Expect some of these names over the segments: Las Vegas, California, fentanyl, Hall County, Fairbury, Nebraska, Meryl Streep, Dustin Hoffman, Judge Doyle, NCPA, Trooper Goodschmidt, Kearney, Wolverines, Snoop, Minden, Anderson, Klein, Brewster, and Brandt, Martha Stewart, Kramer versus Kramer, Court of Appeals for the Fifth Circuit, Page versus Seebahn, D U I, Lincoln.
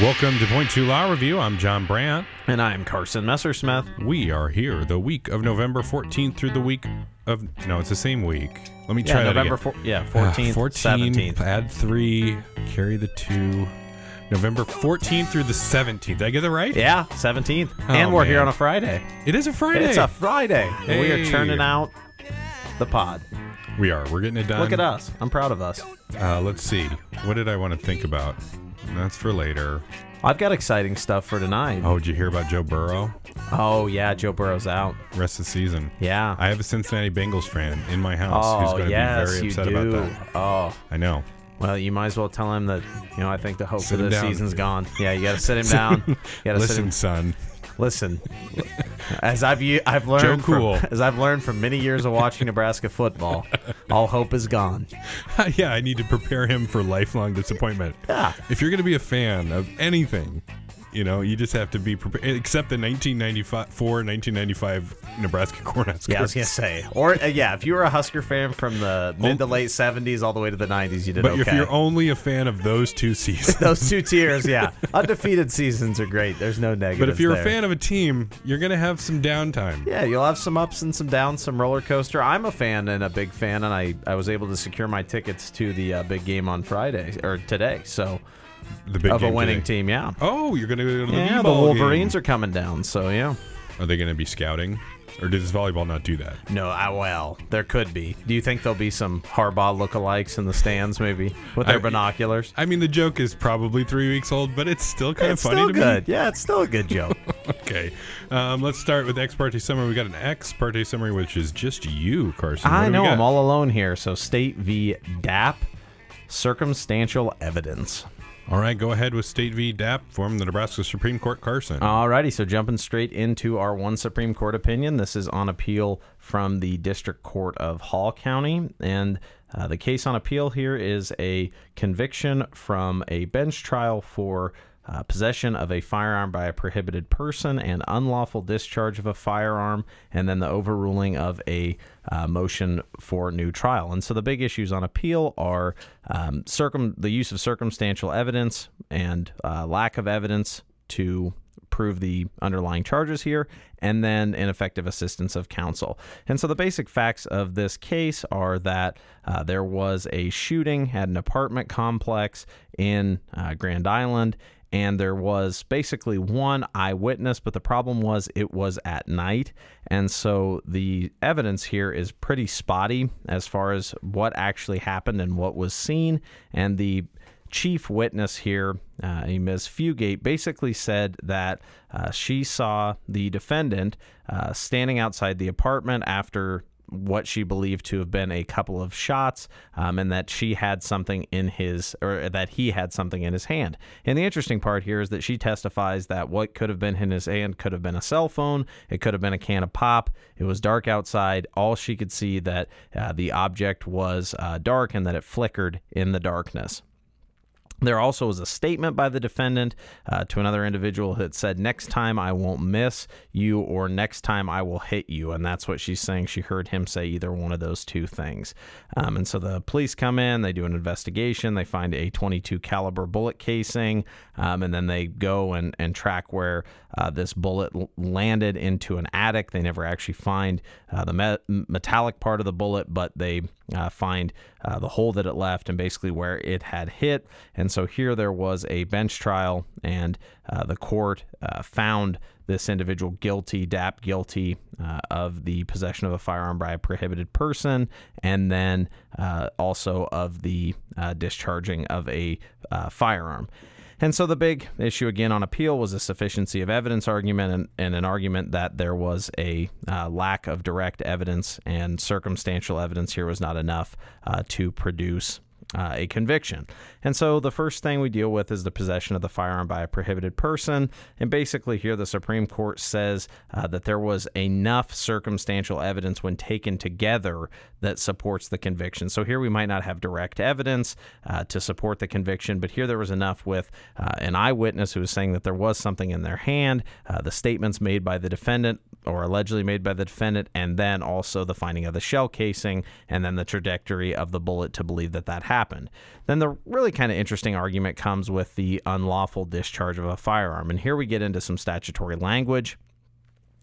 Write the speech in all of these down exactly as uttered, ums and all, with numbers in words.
Welcome to Point Two Law Review. I'm John Brandt. And I'm Carson Messersmith. We are here the week of November fourteenth through the week of... No, it's the same week. Let me yeah, try November that again. Four, yeah, fourteenth, uh, fourteen, seventeenth. Add three, carry the two. November fourteenth through the seventeenth. Did I get that right? Yeah, seventeenth. Oh, and we're man. here on a Friday. It is a Friday. It's a Friday. Hey. We are turning out the pod. We are. We're getting it done. Look at us. I'm proud of us. Uh, let's see. What did I want to think about? That's for later. I've got exciting stuff for tonight. Oh, did you hear about Joe Burrow? Oh, yeah. Joe Burrow's out. Rest of the season. Yeah. I have a Cincinnati Bengals fan in my house oh, who's going to yes, be very upset do. about that. Oh, I know. Well, you might as well tell him that, you know, I think the hope sit for this down. season's gone. Yeah, you got to sit him down. You gotta Listen, sit him. son. Listen, as I've I've learned cool. from, as I've learned from many years of watching Nebraska football, all hope is gone. Yeah, I need to prepare him for lifelong disappointment. Yeah. If you're going to be a fan of anything, you know, you just have to be prepared. Except the nineteen ninety-four, nineteen ninety-five Nebraska Cornhuskers. Yeah, I was going to say. Or, uh, yeah, if you were a Husker fan from the mid to late seventies all the way to the nineties, you did but okay. But if you're only a fan of those two seasons. Those two tiers, yeah. Undefeated seasons are great. There's no negatives there. But if you're there. a fan of a team, you're going to have some downtime. Yeah, you'll have some ups and some downs, some roller coaster. I'm a fan and a big fan, and I, I was able to secure my tickets to the uh, big game on Friday, or today, so... The big of game a winning today. team, yeah. Oh, you're going to go to the yeah, B-ball the Wolverines game. are coming down, so yeah. Are they going to be scouting? Or does volleyball not do that? No, I, well, there could be. Do you think there'll be some Harbaugh lookalikes in the stands, maybe, with their I, binoculars? I mean, the joke is probably three weeks old, but it's still kind it's of funny still to good. me. Yeah, it's still a good joke. Okay. Um, let's start with ex parte summary. We got an ex parte summary, which is just you, Carson. What I know, I'm all alone here. So, State v. Dapp, circumstantial evidence. All right, go ahead with State v. Dapp from the Nebraska Supreme Court, Carson. All righty, so jumping straight into our one Supreme Court opinion. This is on appeal from the District Court of Hall County. And uh, the case on appeal here is a conviction from a bench trial for uh, possession of a firearm by a prohibited person and unlawful discharge of a firearm, and then the overruling of a Uh, motion for new trial. And so the big issues on appeal are um, circum the use of circumstantial evidence and uh, lack of evidence to prove the underlying charges here, and then ineffective assistance of counsel. And so the basic facts of this case are that uh, there was a shooting at an apartment complex in uh, Grand Island, and there was basically one eyewitness, but the problem was it was at night. And so the evidence here is pretty spotty as far as what actually happened and what was seen. And the chief witness here, uh, Miz Fugate, basically said that uh, she saw the defendant uh, standing outside the apartment after what she believed to have been a couple of shots, um, and that she had something in his, or that he had something in his hand. And the interesting part here is that she testifies that what could have been in his hand could have been a cell phone. It could have been a can of pop. It was dark outside. All she could see that uh, the object was uh, dark and that it flickered in the darkness. There also was a statement by the defendant uh, to another individual that said, "Next time I won't miss you," or "Next time I will hit you." And that's what she's saying. She heard him say either one of those two things. Um, and so the police come in, they do an investigation, they find a twenty-two caliber bullet casing, um, and then they go and, and track where uh, this bullet landed into an attic. They never actually find uh, the me- metallic part of the bullet, but they uh, find uh, the hole that it left and basically where it had hit. And And so here there was a bench trial, and uh, the court uh, found this individual guilty, Dapp guilty, uh, of the possession of a firearm by a prohibited person, and then uh, also of the uh, discharging of a uh, firearm. And so the big issue again on appeal was a sufficiency of evidence argument and, and an argument that there was a uh, lack of direct evidence, and circumstantial evidence here was not enough uh, to produce Uh, a conviction. And so the first thing we deal with is the possession of the firearm by a prohibited person. And basically here the Supreme Court says uh, that there was enough circumstantial evidence when taken together that supports the conviction. So here we might not have direct evidence uh, to support the conviction, but here there was enough with uh, an eyewitness who was saying that there was something in their hand, uh, the statements made by the defendant or allegedly made by the defendant, and then also the finding of the shell casing, and then the trajectory of the bullet to believe that that happened. happened. Then the really kind of interesting argument comes with the unlawful discharge of a firearm. And here we get into some statutory language.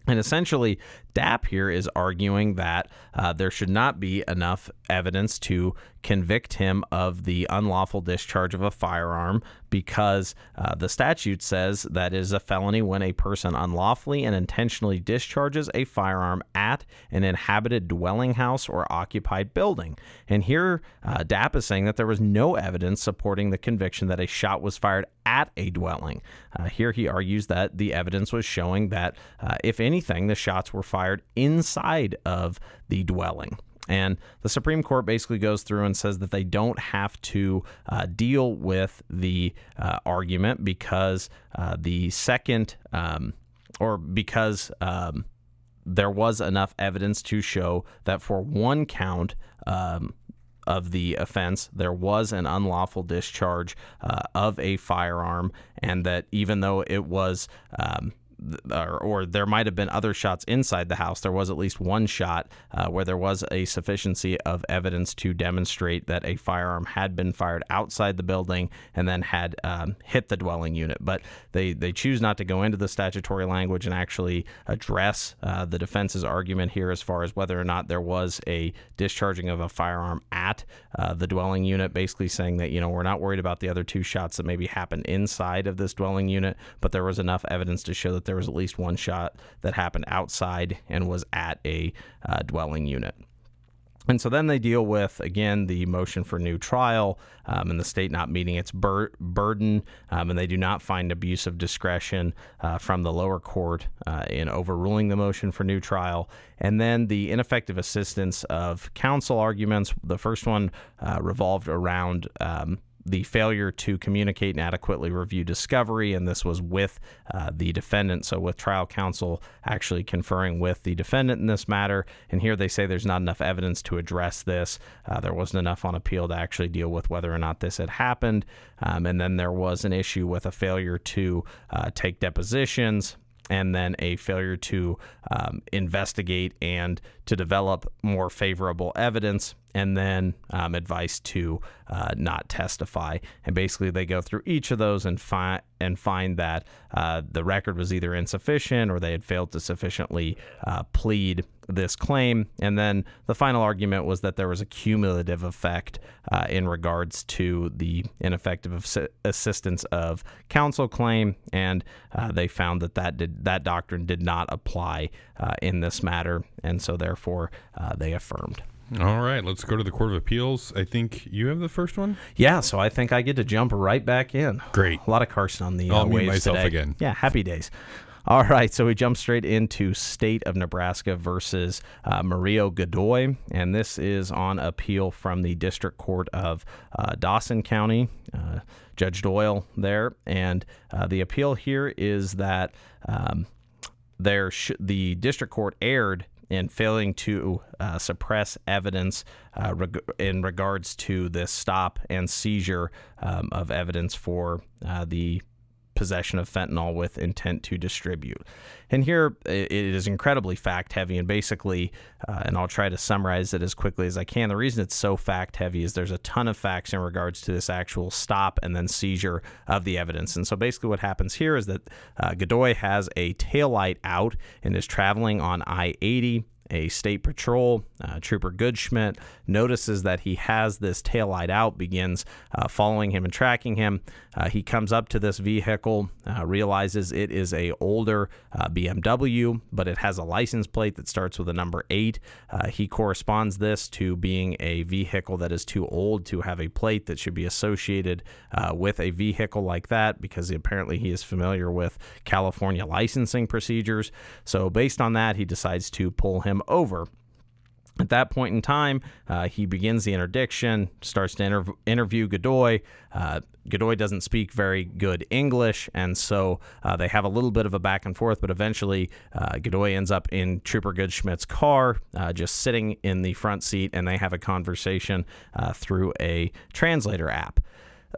And essentially, Dapp here is arguing that uh, there should not be enough evidence to convict him of the unlawful discharge of a firearm because uh, the statute says that it is a felony when a person unlawfully and intentionally discharges a firearm at an inhabited dwelling house or occupied building. And here, uh, Dapp is saying that there was no evidence supporting the conviction that a shot was fired at a dwelling. Uh, here he argues that the evidence was showing that, uh, if anything, the shots were fired inside of the dwelling. And the Supreme Court basically goes through and says that they don't have to uh, deal with the uh, argument because uh, the second um, or because um, there was enough evidence to show that for one count um, of the offense, there was an unlawful discharge uh, of a firearm, and that even though it was um, Or, or there might have been other shots inside the house, there was at least one shot uh, where there was a sufficiency of evidence to demonstrate that a firearm had been fired outside the building and then had um, hit the dwelling unit. But they, they choose not to go into the statutory language and actually address uh, the defense's argument here as far as whether or not there was a discharging of a firearm at uh, the dwelling unit, basically saying that, you know, we're not worried about the other two shots that maybe happened inside of this dwelling unit, but there was enough evidence to show that there was at least one shot that happened outside and was at a uh, dwelling unit. And so then they deal with, again, the motion for new trial um, and the state not meeting its bur- burden, um, and they do not find abuse of discretion uh, from the lower court uh, in overruling the motion for new trial. And then the ineffective assistance of counsel arguments. The first one uh, revolved around um, the failure to communicate and adequately review discovery, and this was with uh, the defendant, so with trial counsel actually conferring with the defendant in this matter. And here they say there's not enough evidence to address this. Uh, there wasn't enough on appeal to actually deal with whether or not this had happened. Um, and then there was an issue with a failure to uh, take depositions, and then a failure to um, investigate and to develop more favorable evidence, and then um, advice to uh, not testify. And basically they go through each of those and, fi- and find that uh, the record was either insufficient or they had failed to sufficiently uh, plead this claim. And then the final argument was that there was a cumulative effect uh, in regards to the ineffective assi- assistance of counsel claim, and uh, they found that that, did, that doctrine did not apply uh, in this matter, and so therefore uh, they affirmed. All right, let's go to the Court of Appeals. I think you have the first one? Yeah, so I think I get to jump right back in. Great. A lot of Carson on the uh, I'll waves mute myself today. Again. Yeah, happy days. All right, so we jump straight into State of Nebraska versus uh, Mario Godoy, and this is on appeal from the District Court of uh, Dawson County, uh, Judge Doyle there. And uh, the appeal here is that um, there sh- the District Court erred in failing to uh, suppress evidence uh, reg- in regards to this stop and seizure um, of evidence for uh, the possession of fentanyl with intent to distribute. And here it is incredibly fact heavy, and basically, uh, and I'll try to summarize it as quickly as I can. The reason it's so fact heavy is there's a ton of facts in regards to this actual stop and then seizure of the evidence. And so basically what happens here is that uh, Godoy has a taillight out and is traveling on I eighty. A state patrol, uh, Trooper Goodschmidt, notices that he has this taillight out, begins uh, following him and tracking him. Uh, he comes up to this vehicle, uh, realizes it is a older uh, B M W, but it has a license plate that starts with a number eight. Uh, he corresponds this to being a vehicle that is too old to have a plate that should be associated uh, with a vehicle like that, because apparently he is familiar with California licensing procedures. So based on that, he decides to pull him over. At that point in time, uh, he begins the interdiction, starts to interv- interview Godoy. Uh, Godoy doesn't speak very good English, and so uh, they have a little bit of a back and forth, but eventually uh, Godoy ends up in Trooper Goodschmidt's car, uh, just sitting in the front seat, and they have a conversation uh, through a translator app.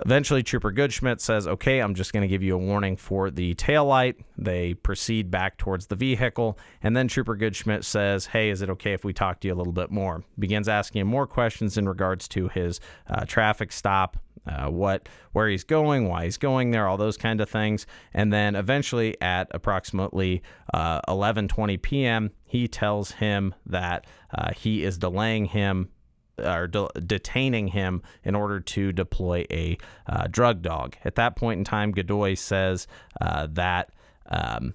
Eventually, Trooper Goodschmidt says, okay, I'm just going to give you a warning for the taillight. They proceed back towards the vehicle, and then Trooper Goodschmidt says, hey, is it okay if we talk to you a little bit more? Begins asking him more questions in regards to his uh, traffic stop, uh, what, where he's going, why he's going there, all those kind of things. And then eventually at approximately uh, eleven twenty p.m., he tells him that uh, he is delaying him or de- detaining him in order to deploy a uh, drug dog. At that point in time, Godoy says uh, that, um,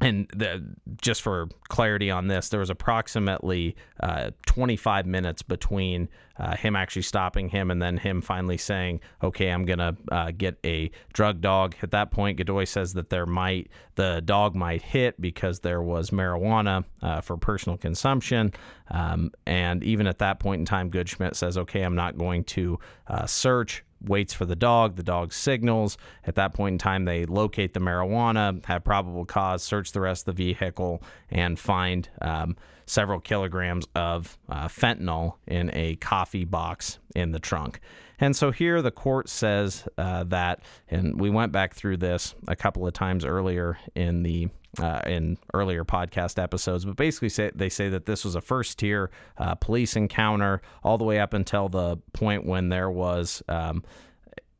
and the, just for clarity on this, there was approximately uh, twenty-five minutes between uh, him actually stopping him and then him finally saying, okay, I'm going to uh, get a drug dog. At that point, Godoy says that there might, the dog might hit because there was marijuana uh, for personal consumption. Um, and even at that point in time, Goodschmidt says, okay, I'm not going to uh, search. Waits for the dog. The dog signals. At that point in time, they locate the marijuana, have probable cause, search the rest of the vehicle, and find um, several kilograms of uh, fentanyl in a coffee box in the trunk. And so here the court says uh, that, and we went back through this a couple of times earlier in the Uh, in earlier podcast episodes, but basically say, they say that this was a first-tier uh, police encounter all the way up until the point when there was um,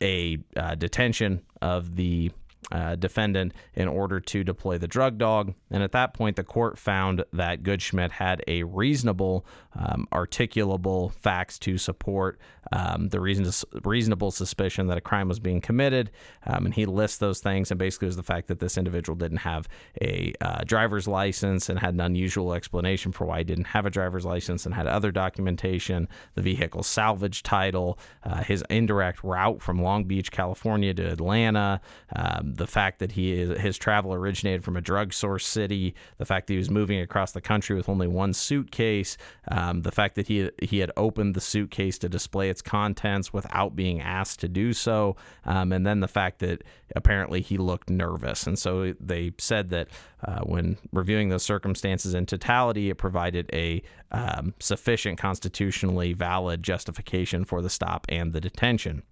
a uh, detention of the uh, defendant in order to deploy the drug dog. And at that point, the court found that Goodschmidt had a reasonable, um, articulable facts to support um, the reason, reasonable suspicion that a crime was being committed. Um, and he lists those things, and basically it was the fact that this individual didn't have a uh, driver's license and had an unusual explanation for why he didn't have a driver's license and had other documentation, the vehicle salvage title, uh, his indirect route from Long Beach, California to Atlanta, um, the fact that he is, his travel originated from a drug source city, the fact that he was moving across the country with only one suitcase, um, the fact that he he had opened the suitcase to display its contents without being asked to do so, um, and then the fact that apparently he looked nervous. And so they said that uh, when reviewing those circumstances in totality, it provided a um, sufficient constitutionally valid justification for the stop and the detention.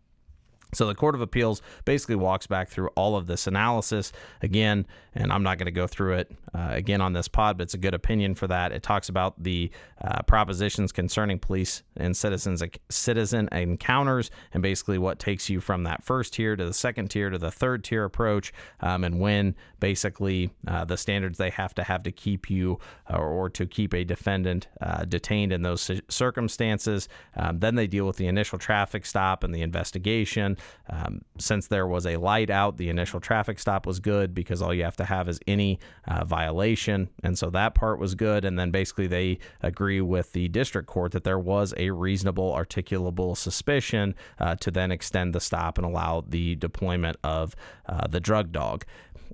So the Court of Appeals basically walks back through all of this analysis again, and I'm not going to go through it uh, again on this pod, but it's a good opinion for that. It talks about the uh, propositions concerning police and citizens, citizen encounters, and basically what takes you from that first tier to the second tier to the third tier approach, um, and when basically uh, the standards they have to have to keep you or, or to keep a defendant uh, detained in those circumstances. Um, then they deal with the initial traffic stop and the investigation. Um, since there was a light out, the initial traffic stop was good because all you have to have is any uh, violation. And so that part was good. And then basically they agree with the district court that there was a reasonable, articulable suspicion uh, to then extend the stop and allow the deployment of uh, the drug dog.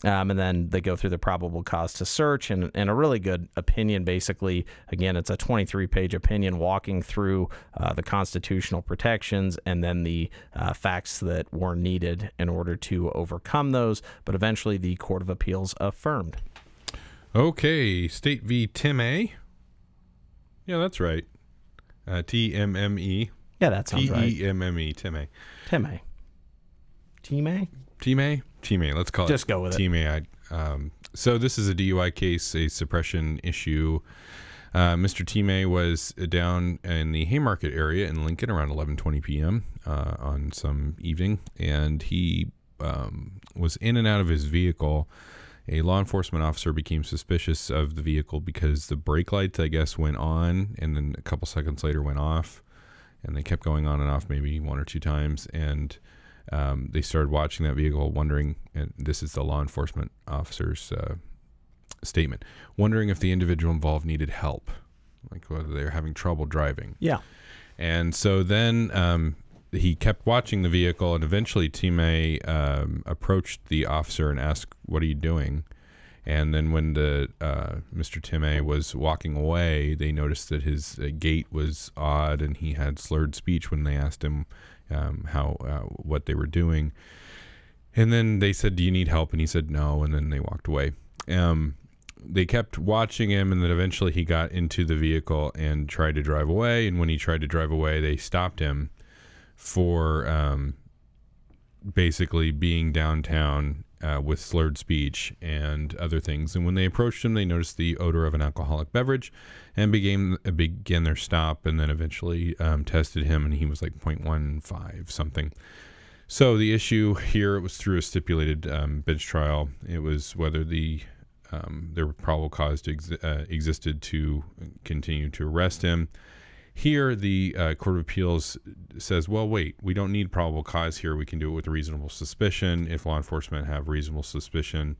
Um, and then they go through the probable cause to search and, and a really good opinion. Basically, again, it's a twenty-three page opinion walking through uh, the constitutional protections and then the uh, facts that were needed in order to overcome those. But eventually the Court of Appeals affirmed. Okay. State v. Timme. Yeah, that's right. Uh, T M M E. Yeah, that sounds right. T E M M E. Timme. Timme. Timme? Timme? Timme, let's call it. Just go with it. Timme. Um, so this is a D U I case, a suppression issue. Uh, Mister Timme was down in the Haymarket area in Lincoln around eleven twenty p.m. Uh, on some evening, and he um, was in and out of his vehicle. A law enforcement officer became suspicious of the vehicle because the brake lights, I guess, went on, and then a couple seconds later went off, and they kept going on and off maybe one or two times, and Um, they started watching that vehicle, wondering, and this is the law enforcement officer's uh, statement, wondering if the individual involved needed help, like whether they were having trouble driving. Yeah. And so then um, he kept watching the vehicle, and eventually Timme um, approached the officer and asked, what are you doing? And then when the uh, Mister Timme was walking away, they noticed that his uh, gait was odd, and he had slurred speech when they asked him Um, how uh, what they were doing. And then they said, do you need help? And he said no, and then they walked away. Um, they kept watching him, and then eventually he got into the vehicle and tried to drive away. And when he tried to drive away, they stopped him for um, basically being downtown uh, with slurred speech and other things. And when they approached him, they noticed the odor of an alcoholic beverage and began, began their stop, and then eventually um, tested him, and he was like point one five something. So the issue here, it was through a stipulated um, bench trial. It was whether the um, there were probable cause to ex- uh, existed to continue to arrest him. Here, the uh, Court of Appeals says, well, wait, we don't need probable cause here. We can do it with reasonable suspicion. If law enforcement have reasonable suspicion,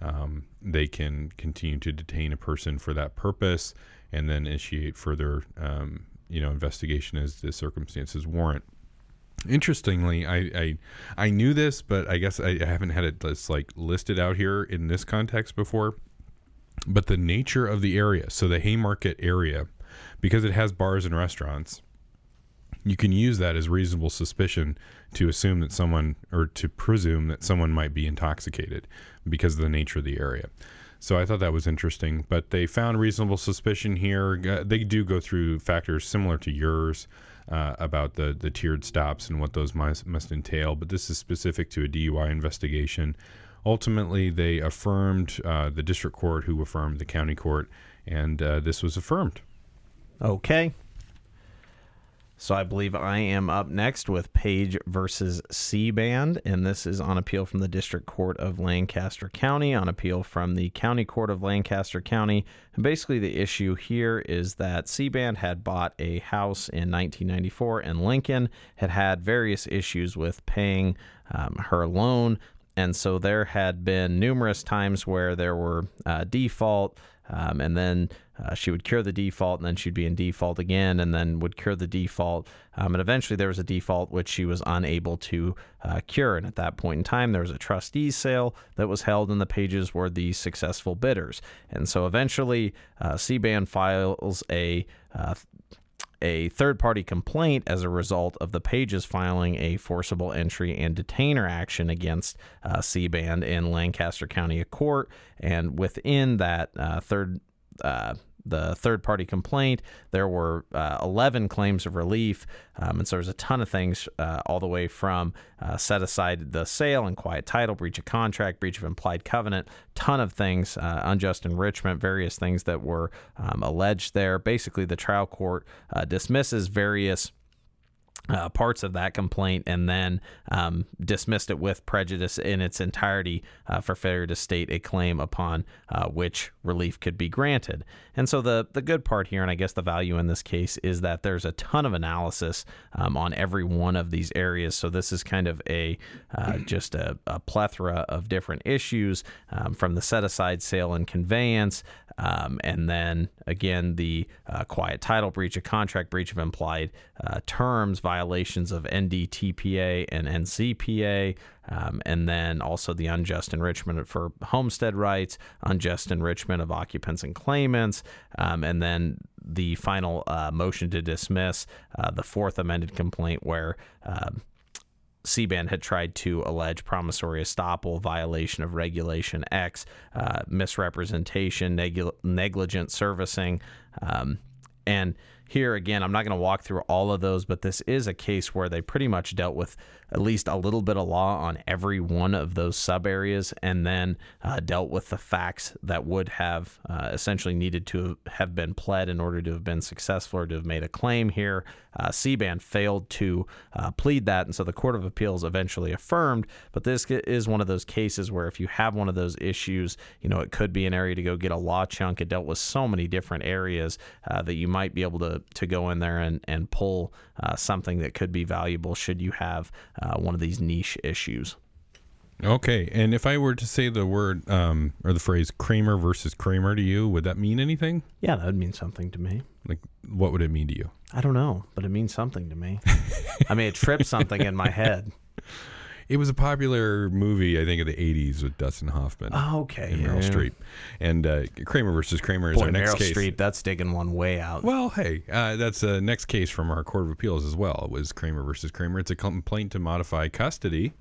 um, they can continue to detain a person for that purpose and then initiate further um, you know, investigation as the circumstances warrant. Interestingly, I, I I knew this, but I guess I, I haven't had it just like listed out here in this context before. But the nature of the area, so the Haymarket area, because it has bars and restaurants, you can use that as reasonable suspicion to assume that someone, or to presume that someone might be intoxicated because of the nature of the area. So I thought that was interesting. But they found reasonable suspicion here. They do go through factors similar to yours. Uh, about the, the tiered stops and what those must, must entail, but this is specific to a D U I investigation. Ultimately, they affirmed uh, the district court, who affirmed the county court, and uh, this was affirmed. Okay. So I believe I am up next with Page versus Seebahn, and this is on appeal from the District Court of Lancaster County, on appeal from the County Court of Lancaster County. And basically the issue here is that Seebahn had bought a house in nineteen ninety-four, and Lincoln had had various issues with paying um, her loan. And so there had been numerous times where there were uh, default Um, and then uh, she would cure the default, and then she'd be in default again, and then would cure the default. Um, and eventually there was a default which she was unable to uh, cure. And at that point in time, there was a trustee sale that was held, and the Pages were the successful bidders. And so eventually uh, Seebahn files a uh, a third-party complaint as a result of the Pages filing a forcible entry and detainer action against uh, Seebahn in Lancaster County Court. And within that uh, third, uh, the third-party complaint, there were uh, eleven claims of relief, um, and so there's a ton of things, uh, all the way from uh, set aside the sale and quiet title, breach of contract, breach of implied covenant, ton of things, uh, unjust enrichment, various things that were um, alleged there. Basically, the trial court uh, dismisses various Uh, parts of that complaint, and then um, dismissed it with prejudice in its entirety uh, for failure to state a claim upon uh, which relief could be granted. And so the the good part here, and I guess the value in this case, is that there's a ton of analysis um, on every one of these areas. So this is kind of a uh, just a, a plethora of different issues, um, from the set aside sale and conveyance, um, and then again the uh, quiet title, breach of contract, breach of implied uh, terms, violations of N D T P A and N C P A, um, and then also the unjust enrichment for homestead rights, unjust enrichment of occupants and claimants, um, and then the final uh, motion to dismiss uh, the fourth amended complaint, where uh, Seebahn had tried to allege promissory estoppel, violation of Regulation X, uh, misrepresentation, neg- negligent servicing, um, and here, again, I'm not going to walk through all of those, but this is a case where they pretty much dealt with at least a little bit of law on every one of those sub areas, and then uh, dealt with the facts that would have uh, essentially needed to have been pled in order to have been successful or to have made a claim here. Uh, Seebahn failed to uh, plead that, and so the Court of Appeals eventually affirmed, but this is one of those cases where if you have one of those issues, you know, it could be an area to go get a law chunk. It dealt with so many different areas uh, that you might be able to to go in there and, and pull uh, something that could be valuable should you have uh, one of these niche issues. Okay, and if I were to say the word um, or the phrase Kramer versus Kramer to you, would that mean anything? Yeah, that would mean something to me. Like, what would it mean to you? I don't know, but it means something to me. I mean, it tripped something in my head. It was a popular movie, I think, of the eighties with Dustin Hoffman. Oh, okay. And Meryl yeah. Streep. And uh, Kramer versus Kramer is Boy, our next Meryl case. Meryl Streep, that's digging one way out. Well, hey, uh, that's the uh, next case from our Court of Appeals as well. It was Kramer versus Kramer. It's a complaint to modify custody,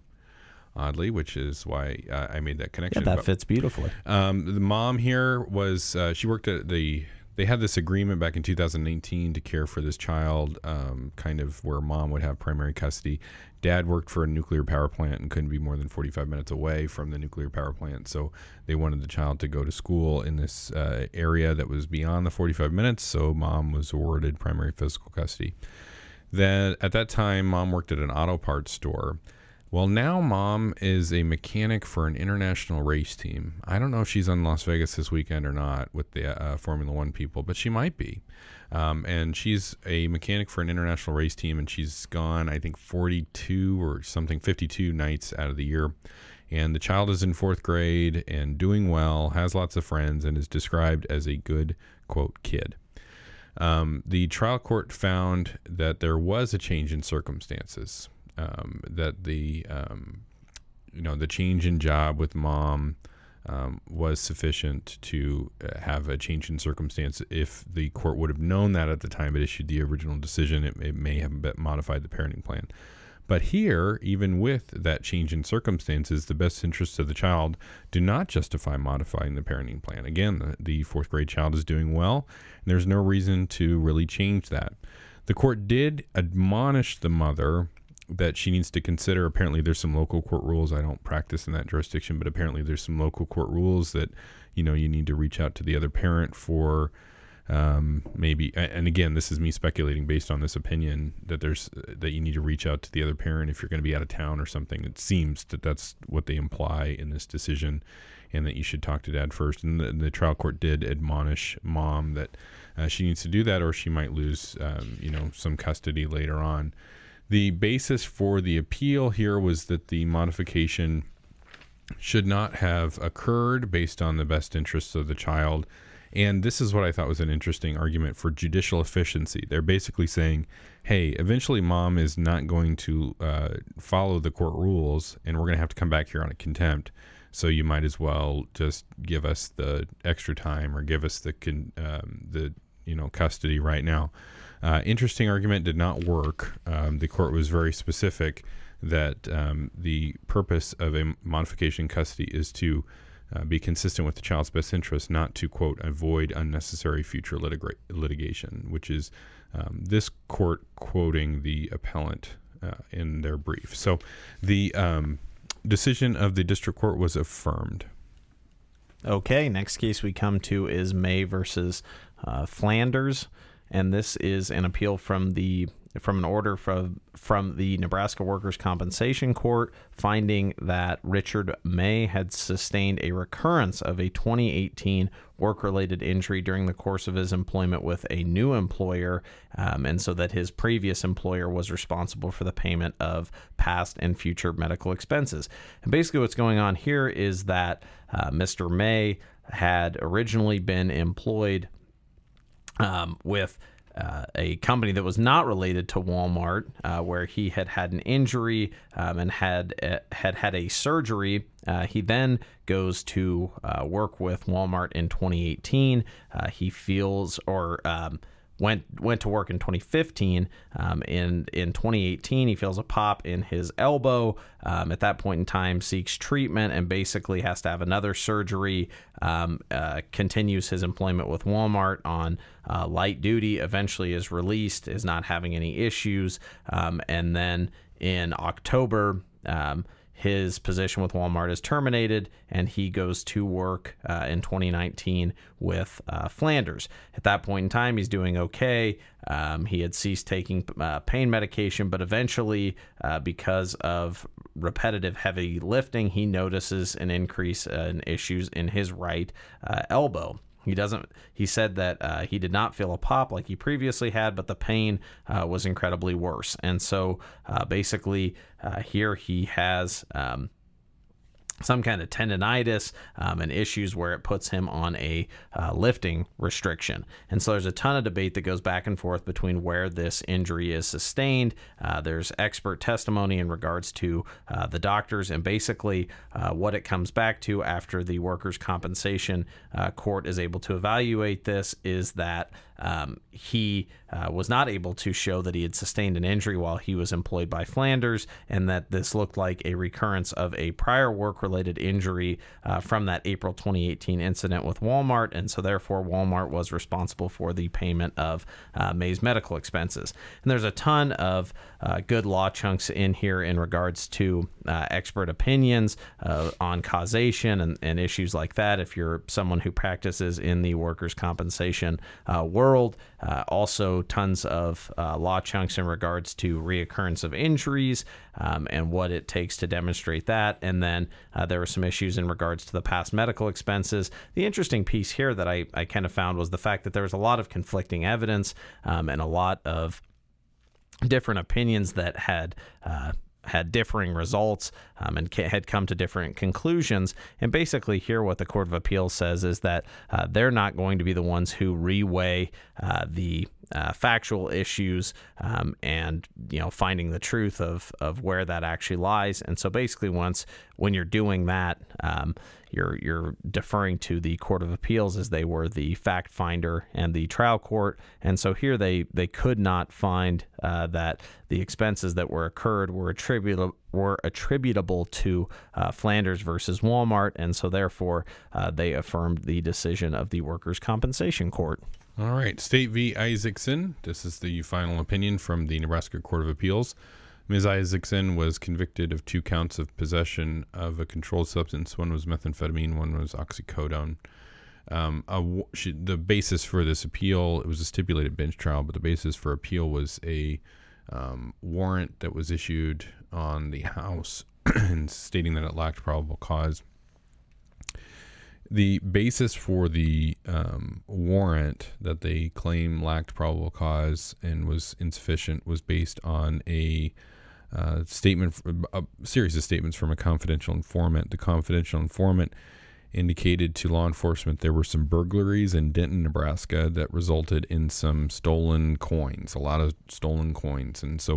oddly, which is why uh, I made that connection. Yeah, that but, fits beautifully. Um, the mom here was, uh, she worked at the... they had this agreement back in two thousand nineteen to care for this child, um, kind of where mom would have primary custody. Dad worked for a nuclear power plant and couldn't be more than forty-five minutes away from the nuclear power plant. So they wanted the child to go to school in this uh, area that was beyond the forty-five minutes. So mom was awarded primary physical custody. Then at that time, mom worked at an auto parts store. Well, now mom is a mechanic for an international race team. I don't know if she's in Las Vegas this weekend or not with the uh, Formula One people, but she might be. Um, and she's a mechanic for an international race team, and she's gone, I think, forty-two or something, fifty-two nights out of the year. And the child is in fourth grade and doing well, has lots of friends, and is described as a good, quote, kid. Um, the trial court found that there was a change in circumstances. Um, that the, um, you know, the change in job with mom um, was sufficient to have a change in circumstance. If the court would have known that at the time it issued the original decision, it, it may have modified the parenting plan. But here, even with that change in circumstances, the best interests of the child do not justify modifying the parenting plan. Again, the, the fourth grade child is doing well, and there's no reason to really change that. The court did admonish the mother that she needs to consider. Apparently there's some local court rules. I don't practice in that jurisdiction, but apparently there's some local court rules that, you know, you need to reach out to the other parent for um, maybe. And again, this is me speculating based on this opinion that there's, that you need to reach out to the other parent if you're going to be out of town or something. It seems that that's what they imply in this decision, and that you should talk to dad first. And the, the trial court did admonish mom that uh, she needs to do that, or she might lose, um, you know, some custody later on. The basis for the appeal here was that the modification should not have occurred based on the best interests of the child. And this is what I thought was an interesting argument for judicial efficiency. They're basically saying, hey, eventually mom is not going to uh, follow the court rules, and we're going to have to come back here on a contempt. So you might as well just give us the extra time or give us the con- um, the you know custody right now. Uh, interesting argument, did not work. Um, the court was very specific that um, the purpose of a modification custody is to uh, be consistent with the child's best interest, not to, quote, avoid unnecessary future litigra- litigation, which is um, this court quoting the appellant uh, in their brief. So the um, decision of the district court was affirmed. Okay, next case we come to is May versus uh, Flanders. And this is an appeal from the from an order from from the Nebraska Workers' Compensation Court finding that Richard May had sustained a recurrence of a twenty eighteen work-related injury during the course of his employment with a new employer, um, and so that his previous employer was responsible for the payment of past and future medical expenses. And basically what's going on here is that uh, Mister May had originally been employed Um, with uh, a company that was not related to Walmart, uh, where he had had an injury um, and had uh, had had a surgery. Uh, he then goes to uh, work with Walmart in twenty eighteen. Uh, he feels or um, went went to work in twenty fifteen. Um, in in twenty eighteen, he feels a pop in his elbow. Um, at that point in time, seeks treatment and basically has to have another surgery. Um, uh, continues his employment with Walmart on uh, light duty. Eventually, is released. Is not having any issues. Um, and then in October, um, his position with Walmart is terminated, and he goes to work uh, in twenty nineteen with uh, Flanders. At that point in time, he's doing okay. Um, he had ceased taking uh, pain medication, but eventually, uh, because of repetitive heavy lifting, he notices an increase uh, in issues in his right uh, elbow. He doesn't. He said that uh, he did not feel a pop like he previously had, but the pain uh, was incredibly worse. And so uh, basically uh, here he has um, some kind of tendonitis um, and issues where it puts him on a uh, lifting restriction. And so there's a ton of debate that goes back and forth between where this injury is sustained. Uh, there's expert testimony in regards to uh, the doctors, and basically uh, what it comes back to after the workers' compensation uh, court is able to evaluate this is that um, he uh, was not able to show that he had sustained an injury while he was employed by Flanders, and that this looked like a recurrence of a prior work work-related injury uh, from that April twenty eighteen incident with Walmart, and so therefore Walmart was responsible for the payment of uh, May's medical expenses. And there's a ton of uh, good law chunks in here in regards to uh, expert opinions uh, on causation and, and issues like that if you're someone who practices in the workers' compensation uh, world. Uh, also tons of uh, law chunks in regards to reoccurrence of injuries um, and what it takes to demonstrate that. And then uh, there were some issues in regards to the past medical expenses. The interesting piece here that I, I kind of found was the fact that there was a lot of conflicting evidence um, and a lot of different opinions that had uh, had differing results um, and ca- had come to different conclusions. And basically here what the Court of Appeals says is that uh, they're not going to be the ones who reweigh uh, the Uh, factual issues um, and, you know, finding the truth of of where that actually lies. And so basically once when you're doing that, um, you're you're deferring to the Court of Appeals as they were the fact finder and the trial court. And so here they they could not find uh, that the expenses that were incurred were attributable were attributable to uh, Flanders versus Walmart. And so therefore uh, they affirmed the decision of the Workers' Compensation Court. All right, State v. Isaacson. This is the final opinion from the Nebraska Court of Appeals. Miz Isaacson was convicted of two counts of possession of a controlled substance. One was methamphetamine, one was oxycodone. Um, a, she, the basis for this appeal, it was a stipulated bench trial, but the basis for appeal was a um, warrant that was issued on the house and stating that it lacked probable cause. The basis for the um, warrant that they claim lacked probable cause and was insufficient was based on a uh, statement, a series of statements from a confidential informant. The confidential informant indicated to law enforcement there were some burglaries in Denton, Nebraska that resulted in some stolen coins, a lot of stolen coins. And so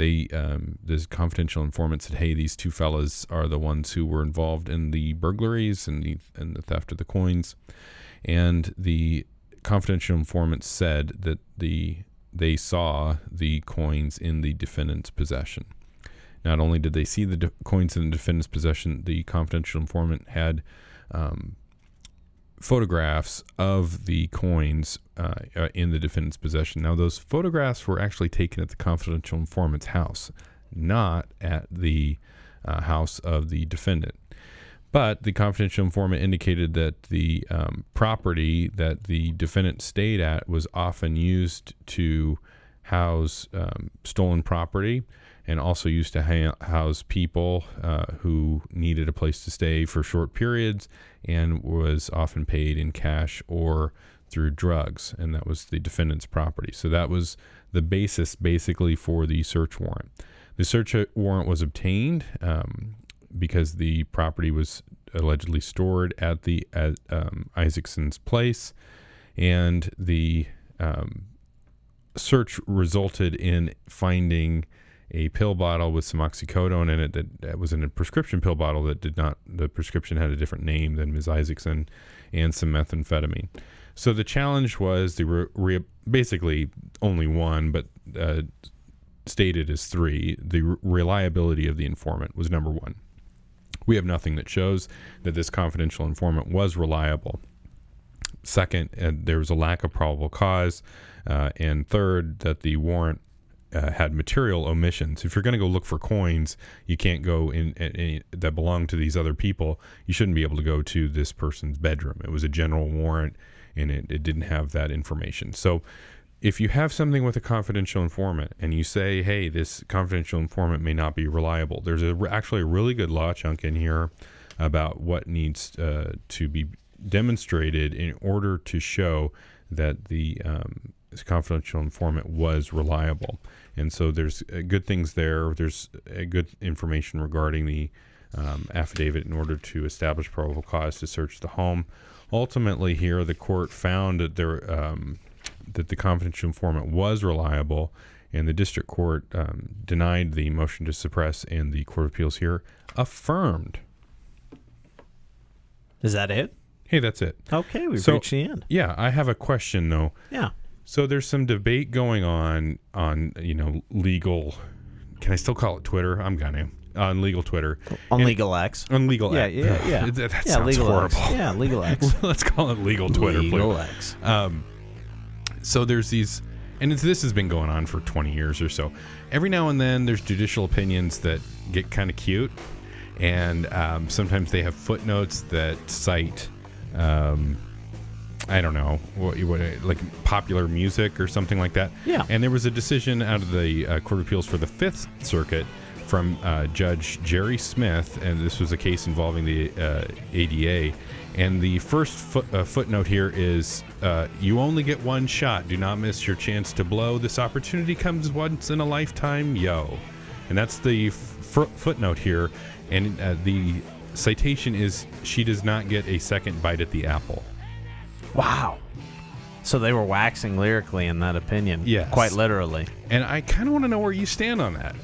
they, um, this confidential informant said, hey, these two fellas are the ones who were involved in the burglaries and the, and the theft of the coins. And the confidential informant said that the they saw the coins in the defendant's possession. Not only did they see the de- coins in the defendant's possession, the confidential informant had Um, photographs of the coins uh, uh, in the defendant's possession. Now, those photographs were actually taken at the confidential informant's house, not at the uh, house of the defendant. But the confidential informant indicated that the um, property that the defendant stayed at was often used to house um, stolen property, and also used to ha- house people uh, who needed a place to stay for short periods, and was often paid in cash or through drugs, and that was the defendant's property. So that was the basis basically for the search warrant. The search warrant was obtained um, because the property was allegedly stored at the at, um, Isaacson's place, and the um, search resulted in finding a pill bottle with some oxycodone in it that, that was in a prescription pill bottle that did not, the prescription had a different name than Miz Isaacson, and some methamphetamine. So the challenge was they were re- basically only one, but uh, stated as three. The re- reliability of the informant was number one. We have nothing that shows that this confidential informant was reliable. Second, uh, there was a lack of probable cause. Uh, and third, that the warrant Uh, had material omissions. If you're going to go look for coins, you can't go in, in, in that belong to these other people. You shouldn't be able to go to this person's bedroom. It was a general warrant, and it, it didn't have that information. So if you have something with a confidential informant and you say, hey, this confidential informant may not be reliable, there's a, actually a really good law chunk in here about what needs uh, to be demonstrated in order to show that the um, confidential informant was reliable. And so there's good things there. There's good information regarding the um, affidavit in order to establish probable cause to search the home. Ultimately here, the court found that there um, that the confidential informant was reliable, and the district court um, denied the motion to suppress, and the Court of Appeals here affirmed. Is that it? Hey, that's it. Okay, we've so, reached the end. Yeah, I have a question, though. Yeah. So there's some debate going on on, you know, legal, can I still call it Twitter? I'm going to. on legal Twitter. On and legal X. On legal yeah, X. Yeah, yeah, that, that yeah. Sounds legal horrible. X. Yeah, legal X. Let's call it legal Twitter, legal please. Legal X. Um, so there's these, and it's, this has been going on for twenty years or so. Every now and then there's judicial opinions that get kind of cute, and um, sometimes they have footnotes that cite... Um, I don't know, what, what, like popular music or something like that. Yeah. And there was a decision out of the uh, Court of Appeals for the Fifth Circuit from uh, Judge Jerry Smith, and this was a case involving the uh, A D A. And the first fo- uh, footnote here is, uh, you only get one shot. Do not miss your chance to blow. This opportunity comes once in a lifetime, yo. And that's the f- footnote here. And uh, the citation is, she does not get a second bite at the apple. Wow. So they were waxing lyrically in that opinion. Yes. Quite literally. And I kind of want to know where you stand on that.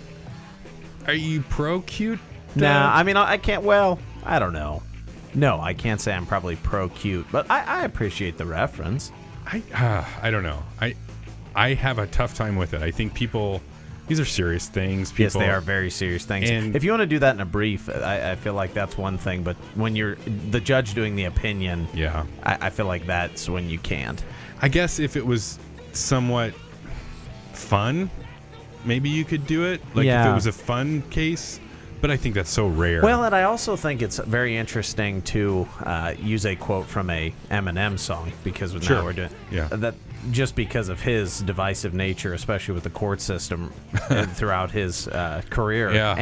Are you pro-cute? Uh? Nah, I mean, I can't, well, I don't know. No, I can't say I'm probably pro-cute, but I, I appreciate the reference. I uh, I don't know. I I have a tough time with it. I think people, these are serious things. People, yes, they are very serious things. And if you want to do that in a brief, I, I feel like that's one thing. But when you're the judge doing the opinion, yeah, I, I feel like that's when you can't. I guess if it was somewhat fun, maybe you could do it. Like yeah. if it was a fun case. But I think that's so rare. Well, and I also think it's very interesting to uh, use a quote from a Eminem song because now sure. we're doing yeah. that just because of his divisive nature, especially with the court system throughout his uh, career, yeah. and,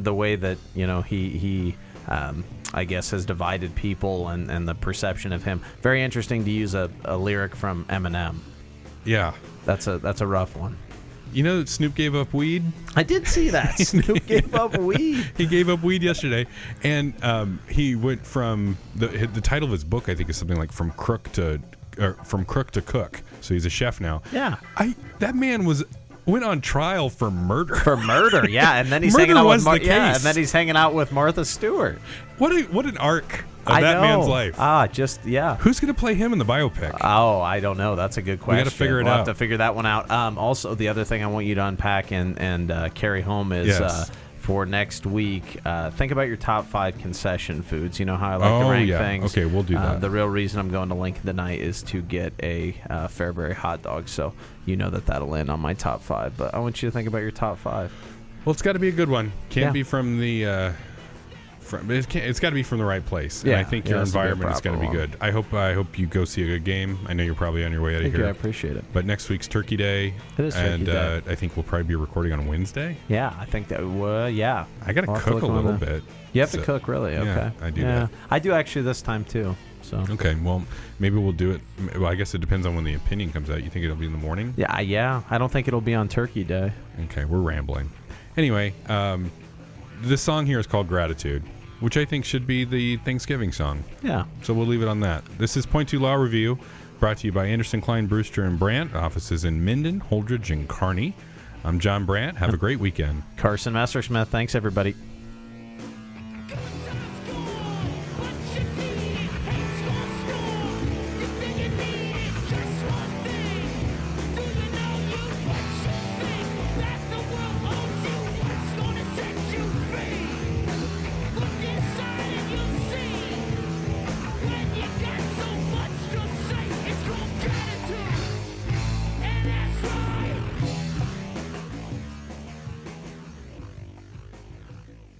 and the way that you know he he um, I guess has divided people and, and the perception of him. Very interesting to use a, a lyric from Eminem. Yeah, that's a that's a rough one. You know that Snoop gave up weed? I did see that. Snoop gave up weed. He gave up weed yesterday. And um, he went from, the the title of his book, I think, is something like From Crook to or From Crook to Cook. So he's a chef now. Yeah. I That man was went on trial for murder. For murder, yeah. And then he's, hanging out, with Mar- the yeah, and then he's hanging out with Martha Stewart. What a, what an arc. Of I that know. man's life. Ah, just, yeah. Who's going to play him in the biopic? Oh, I don't know. That's a good question. We've got to figure it we'll out. We'll have to figure that one out. Um, also, the other thing I want you to unpack and, and uh, carry home is yes. uh, for next week, uh, think about your top five concession foods. You know how I like oh, to rank yeah. things. Okay, we'll do that. Uh, the real reason I'm going to Lincoln tonight is to get a uh, Fairbury hot dog, so you know that that'll land on my top five. But I want you to think about your top five. Well, it's got to be a good one. Can't yeah. be from the... Uh, From, it's, it's got to be from the right place, yeah, and I think yeah, your environment is got to be good. I hope I hope you go see a good game. I know you're probably on your way out of Thank here. You, I appreciate it. But next week's Turkey Day, it is and Turkey Day. Uh, I think we'll probably be recording on Wednesday. Yeah, I think that. Uh, yeah, I got to cook a little bit. You have so, to cook, really? Okay, yeah, I do. Yeah, that. I do actually this time too. So okay, well, maybe we'll do it. Well, I guess it depends on when the opinion comes out. You think it'll be in the morning? Yeah, yeah. I don't think it'll be on Turkey Day. Okay, we're rambling. Anyway. um This song here is called Gratitude, which I think should be the Thanksgiving song. Yeah. So we'll leave it on that. This is Point Two Law Review, brought to you by Anderson, Klein, Brewster, and Brandt. Offices in Minden, Holdridge, and Kearney. I'm John Brandt. Have a great weekend. Carson Messersmith. Thanks, everybody.